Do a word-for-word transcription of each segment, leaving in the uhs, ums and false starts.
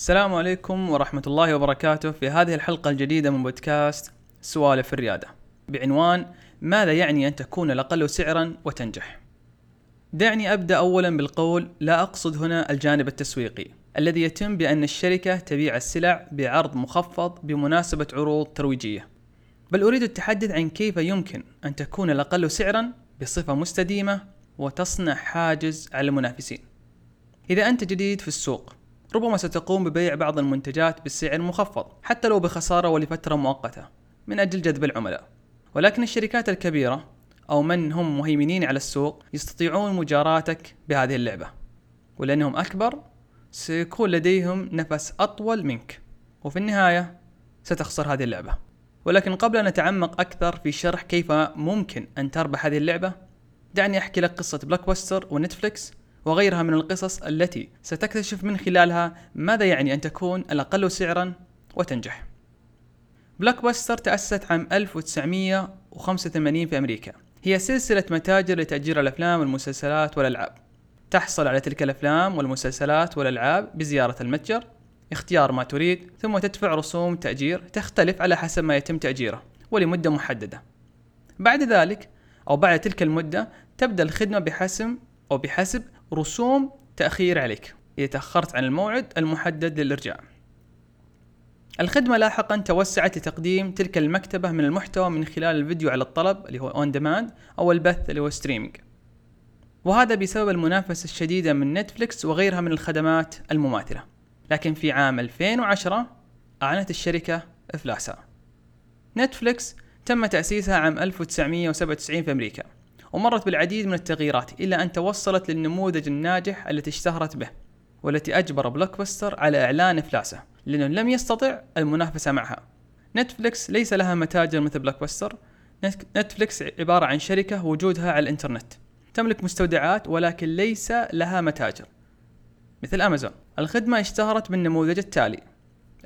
السلام عليكم ورحمة الله وبركاته. في هذه الحلقة الجديدة من بودكاست سوالف في الريادة بعنوان ماذا يعني أن تكون الأقل سعرا وتنجح. دعني أبدأ أولا بالقول لا أقصد هنا الجانب التسويقي الذي يتم بأن الشركة تبيع السلع بعرض مخفض بمناسبة عروض ترويجية، بل أريد التحدث عن كيف يمكن أن تكون الأقل سعرا بصفة مستديمة وتصنع حاجز على المنافسين. إذا أنت جديد في السوق ربما ستقوم ببيع بعض المنتجات بسعر مخفض حتى لو بخسارة ولفترة مؤقتة من أجل جذب العملاء، ولكن الشركات الكبيرة أو من هم مهيمنين على السوق يستطيعون مجاراتك بهذه اللعبة، ولأنهم أكبر سيكون لديهم نفس أطول منك، وفي النهاية ستخسر هذه اللعبة. ولكن قبل أن نتعمق أكثر في شرح كيف ممكن أن تربح هذه اللعبة، دعني أحكي لك قصة بلوكباستر ونتفليكس وغيرها من القصص التي ستكتشف من خلالها ماذا يعني أن تكون الأقل سعرا وتنجح. بلوكباستر تأسست عام ألف وتسعمائة وخمسة وثمانين في أمريكا، هي سلسلة متاجر لتأجير الأفلام والمسلسلات والألعاب. تحصل على تلك الأفلام والمسلسلات والألعاب بزيارة المتجر، اختيار ما تريد، ثم تدفع رسوم تأجير تختلف على حسب ما يتم تأجيره ولمدة محددة. بعد ذلك أو بعد تلك المدة تبدأ الخدمة بحسم أو بحسب رسوم تأخير عليك إذا تأخرت عن الموعد المحدد للإرجاع. الخدمة لاحقا توسعت لتقديم تلك المكتبة من المحتوى من خلال الفيديو على الطلب اللي هو on demand أو البث اللي هو streaming، وهذا بسبب المنافسة الشديدة من نتفليكس وغيرها من الخدمات المماثلة. لكن في عام ألفين وعشرة أعلنت الشركة إفلاسها. نتفليكس تم تأسيسها عام ألف وتسعمائة وسبعة وتسعين في أمريكا، ومرت بالعديد من التغييرات إلا أن توصلت للنموذج الناجح التي اشتهرت به والتي أجبر بلوكباستر على إعلان إفلاسه لأنه لم يستطع المنافسة معها. نتفليكس ليس لها متاجر مثل بلوكباستر. نتفليكس عبارة عن شركة وجودها على الإنترنت، تملك مستودعات ولكن ليس لها متاجر مثل أمازون. الخدمة اشتهرت بالنموذج التالي: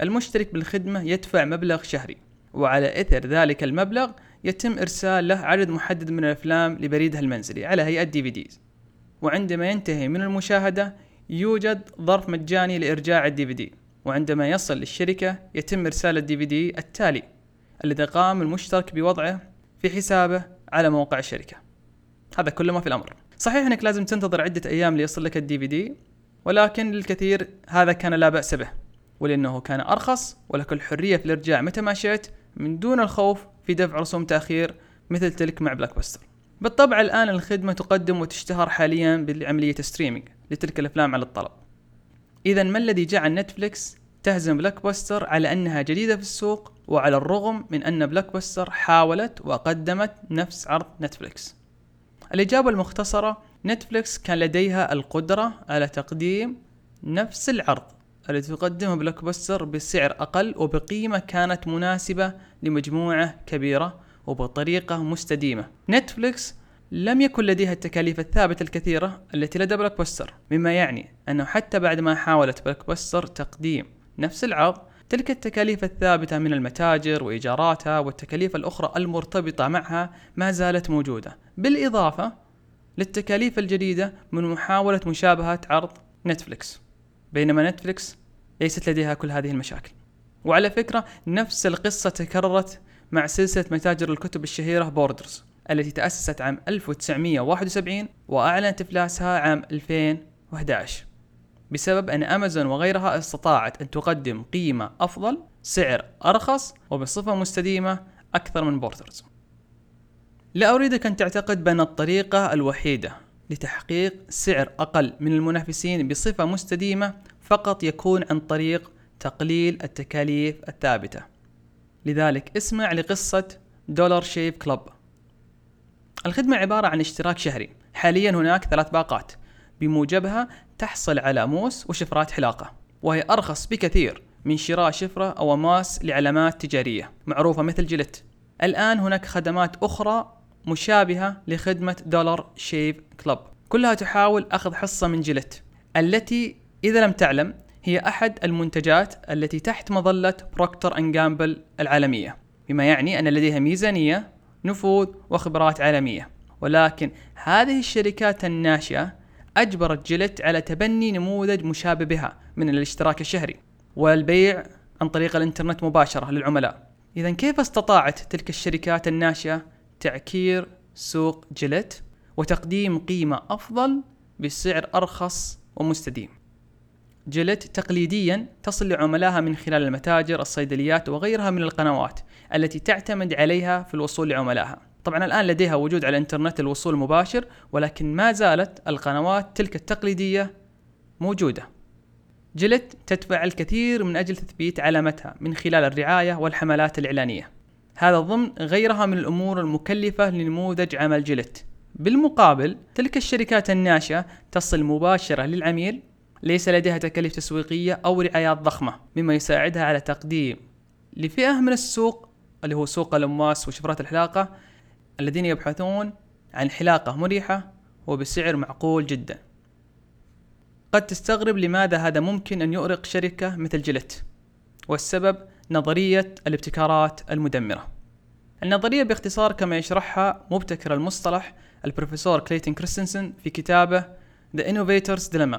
المشترك بالخدمة يدفع مبلغ شهري، وعلى إثر ذلك المبلغ يتم إرسال له عدد محدد من الأفلام لبريده المنزلي على هيئة دي في ديز، وعندما ينتهي من المشاهدة يوجد ظرف مجاني لإرجاع الدي في دي، وعندما يصل للشركة يتم إرسال الدي في دي التالي الذي قام المشترك بوضعه في حسابه على موقع الشركة. هذا كل ما في الأمر. صحيح أنك لازم تنتظر عدة أيام ليصل لك الدي في دي، ولكن للكثير هذا كان لا بأس به، ولأنه كان أرخص ولك الحرية في الإرجاع متى ما شئت من دون الخوف في دفع رسوم تأخير مثل تلك مع بلوكباستر. بالطبع الآن الخدمة تقدم وتشتهر حاليا بعملية ستريمينج لتلك الأفلام على الطلب. إذا ما الذي جعل نتفليكس تهزم بلوكباستر على أنها جديدة في السوق، وعلى الرغم من أن بلوكباستر حاولت وقدمت نفس عرض نتفليكس؟ الإجابة المختصرة: نتفليكس كان لديها القدرة على تقديم نفس العرض التي تقدمه بلوكباستر بسعر أقل وبقيمة كانت مناسبة لمجموعة كبيرة وبطريقة مستديمة. نتفليكس لم يكن لديها التكاليف الثابتة الكثيرة التي لدى بلوكباستر، مما يعني أنه حتى بعد ما حاولت بلوكباستر تقديم نفس العرض، تلك التكاليف الثابتة من المتاجر وإيجاراتها والتكاليف الأخرى المرتبطة معها ما زالت موجودة، بالإضافة للتكاليف الجديدة من محاولة مشابهة عرض نتفليكس، بينما نتفليكس ليست لديها كل هذه المشاكل. وعلى فكرة نفس القصة تكررت مع سلسلة متاجر الكتب الشهيرة بوردرز التي تأسست عام ألف وتسعمائة وواحد وسبعين وأعلنت إفلاسها عام ألفين وأحد عشر بسبب أن أمازون وغيرها استطاعت أن تقدم قيمة أفضل، سعر أرخص، وبصفة مستديمة أكثر من بوردرز. لا أريدك أن تعتقد بأن الطريقة الوحيدة لتحقيق سعر أقل من المنافسين بصفة مستديمة فقط يكون عن طريق تقليل التكاليف الثابتة. لذلك اسمع لقصة دولار شيف كلوب. الخدمة عبارة عن اشتراك شهري، حاليا هناك ثلاث باقات بموجبها تحصل على موس وشفرات حلاقة، وهي أرخص بكثير من شراء شفرة أو ماس لعلامات تجارية معروفة مثل جيلت. الآن هناك خدمات أخرى مشابهة لخدمة دولار شيف كلوب، كلها تحاول أخذ حصة من جيلت التي إذا لم تعلم هي أحد المنتجات التي تحت مظلة بروكتر أند جامبل العالمية، بما يعني أن لديها ميزانية، نفوذ، وخبرات عالمية. ولكن هذه الشركات الناشئة أجبرت جيلت على تبني نموذج مشابه بها من الاشتراك الشهري، والبيع عن طريق الانترنت مباشرة للعملاء. إذا كيف استطاعت تلك الشركات الناشئة تعكير سوق جيلت وتقديم قيمة أفضل بسعر أرخص ومستديم؟ جيلت تقليديا تصل لعملائها من خلال المتاجر، الصيدليات وغيرها من القنوات التي تعتمد عليها في الوصول لعملائها. طبعا الآن لديها وجود على الانترنت الوصول مباشر، ولكن ما زالت القنوات تلك التقليدية موجودة. جيلت تدفع الكثير من أجل تثبيت علامتها من خلال الرعاية والحملات الإعلانية، هذا ضمن غيرها من الأمور المكلفة لنموذج عمل جيلت. بالمقابل تلك الشركات الناشئة تصل مباشرة للعميل، ليس لديها تكاليف تسويقية أو رعايات ضخمة، مما يساعدها على تقديم لفئة من السوق اللي هو سوق الأمواس وشفرات الحلاقة الذين يبحثون عن حلاقة مريحة وبسعر معقول جدا. قد تستغرب لماذا هذا ممكن أن يؤرق شركة مثل جيلت، والسبب نظرية الابتكارات المدمرة. النظرية باختصار كما يشرحها مبتكر المصطلح البروفيسور كليتون كريستنسن في كتابه The Innovators Dilemma،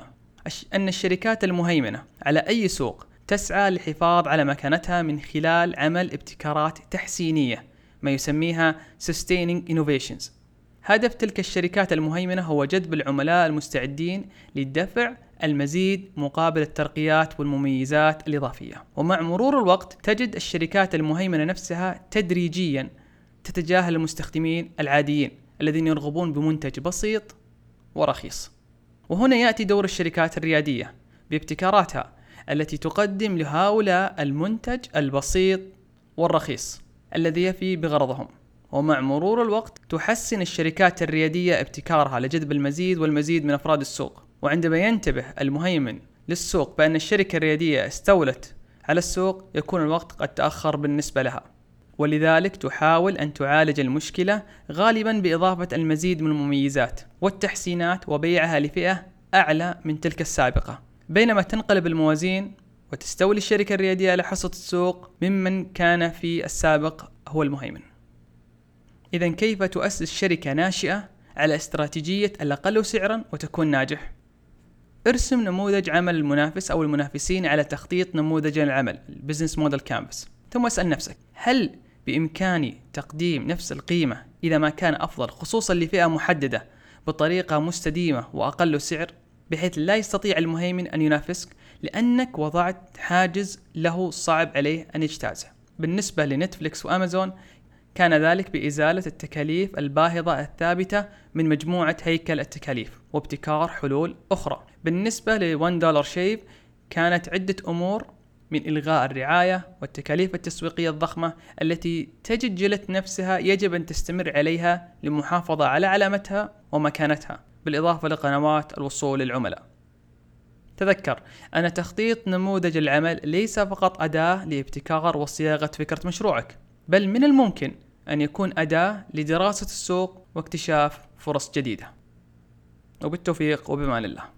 أن الشركات المهيمنة على أي سوق تسعى للحفاظ على مكانتها من خلال عمل ابتكارات تحسينية ما يسميها Sustaining Innovations. هدف تلك الشركات المهيمنة هو جذب العملاء المستعدين للدفع المزيد مقابل الترقيات والمميزات الإضافية. ومع مرور الوقت تجد الشركات المهيمنة نفسها تدريجيا تتجاهل المستخدمين العاديين الذين يرغبون بمنتج بسيط ورخيص. وهنا يأتي دور الشركات الريادية بابتكاراتها التي تقدم لهؤلاء المنتج البسيط والرخيص الذي يفي بغرضهم. ومع مرور الوقت تحسن الشركات الريادية ابتكارها لجذب المزيد والمزيد من أفراد السوق. وعندما ينتبه المهيمن للسوق بأن الشركة الريادية استولت على السوق، يكون الوقت قد تأخر بالنسبة لها، ولذلك تحاول أن تعالج المشكلة غالبا بإضافة المزيد من المميزات والتحسينات وبيعها لفئة أعلى من تلك السابقة، بينما تنقلب الموازين وتستولي الشركة الريادية على حصة السوق ممن كان في السابق هو المهيمن. إذن كيف تؤسس شركة ناشئة على استراتيجية الأقل سعرا وتكون ناجح؟ ارسم نموذج عمل المنافس أو المنافسين على تخطيط نموذج العمل Business Model Canvas، ثم اسأل نفسك هل بإمكاني تقديم نفس القيمة إذا ما كان أفضل خصوصا لفئة محددة بطريقة مستديمة وأقل سعر، بحيث لا يستطيع المهيمن أن ينافسك لأنك وضعت حاجز له صعب عليه أن يجتازه. بالنسبة لنتفليكس وأمازون كان ذلك بإزالة التكاليف الباهظة الثابتة من مجموعة هيكل التكاليف وابتكار حلول أخرى. بالنسبة لون دولار شيف كانت عدة أمور من إلغاء الرعاية والتكاليف التسويقية الضخمة التي تجد جيلت نفسها يجب أن تستمر عليها للمحافظة على علامتها ومكانتها، بالإضافة لقنوات الوصول للعملاء. تذكر أن تخطيط نموذج العمل ليس فقط أداة لابتكار وصياغة فكرة مشروعك، بل من الممكن أن يكون أداة لدراسة السوق واكتشاف فرص جديدة. وبالتوفيق وبمان الله.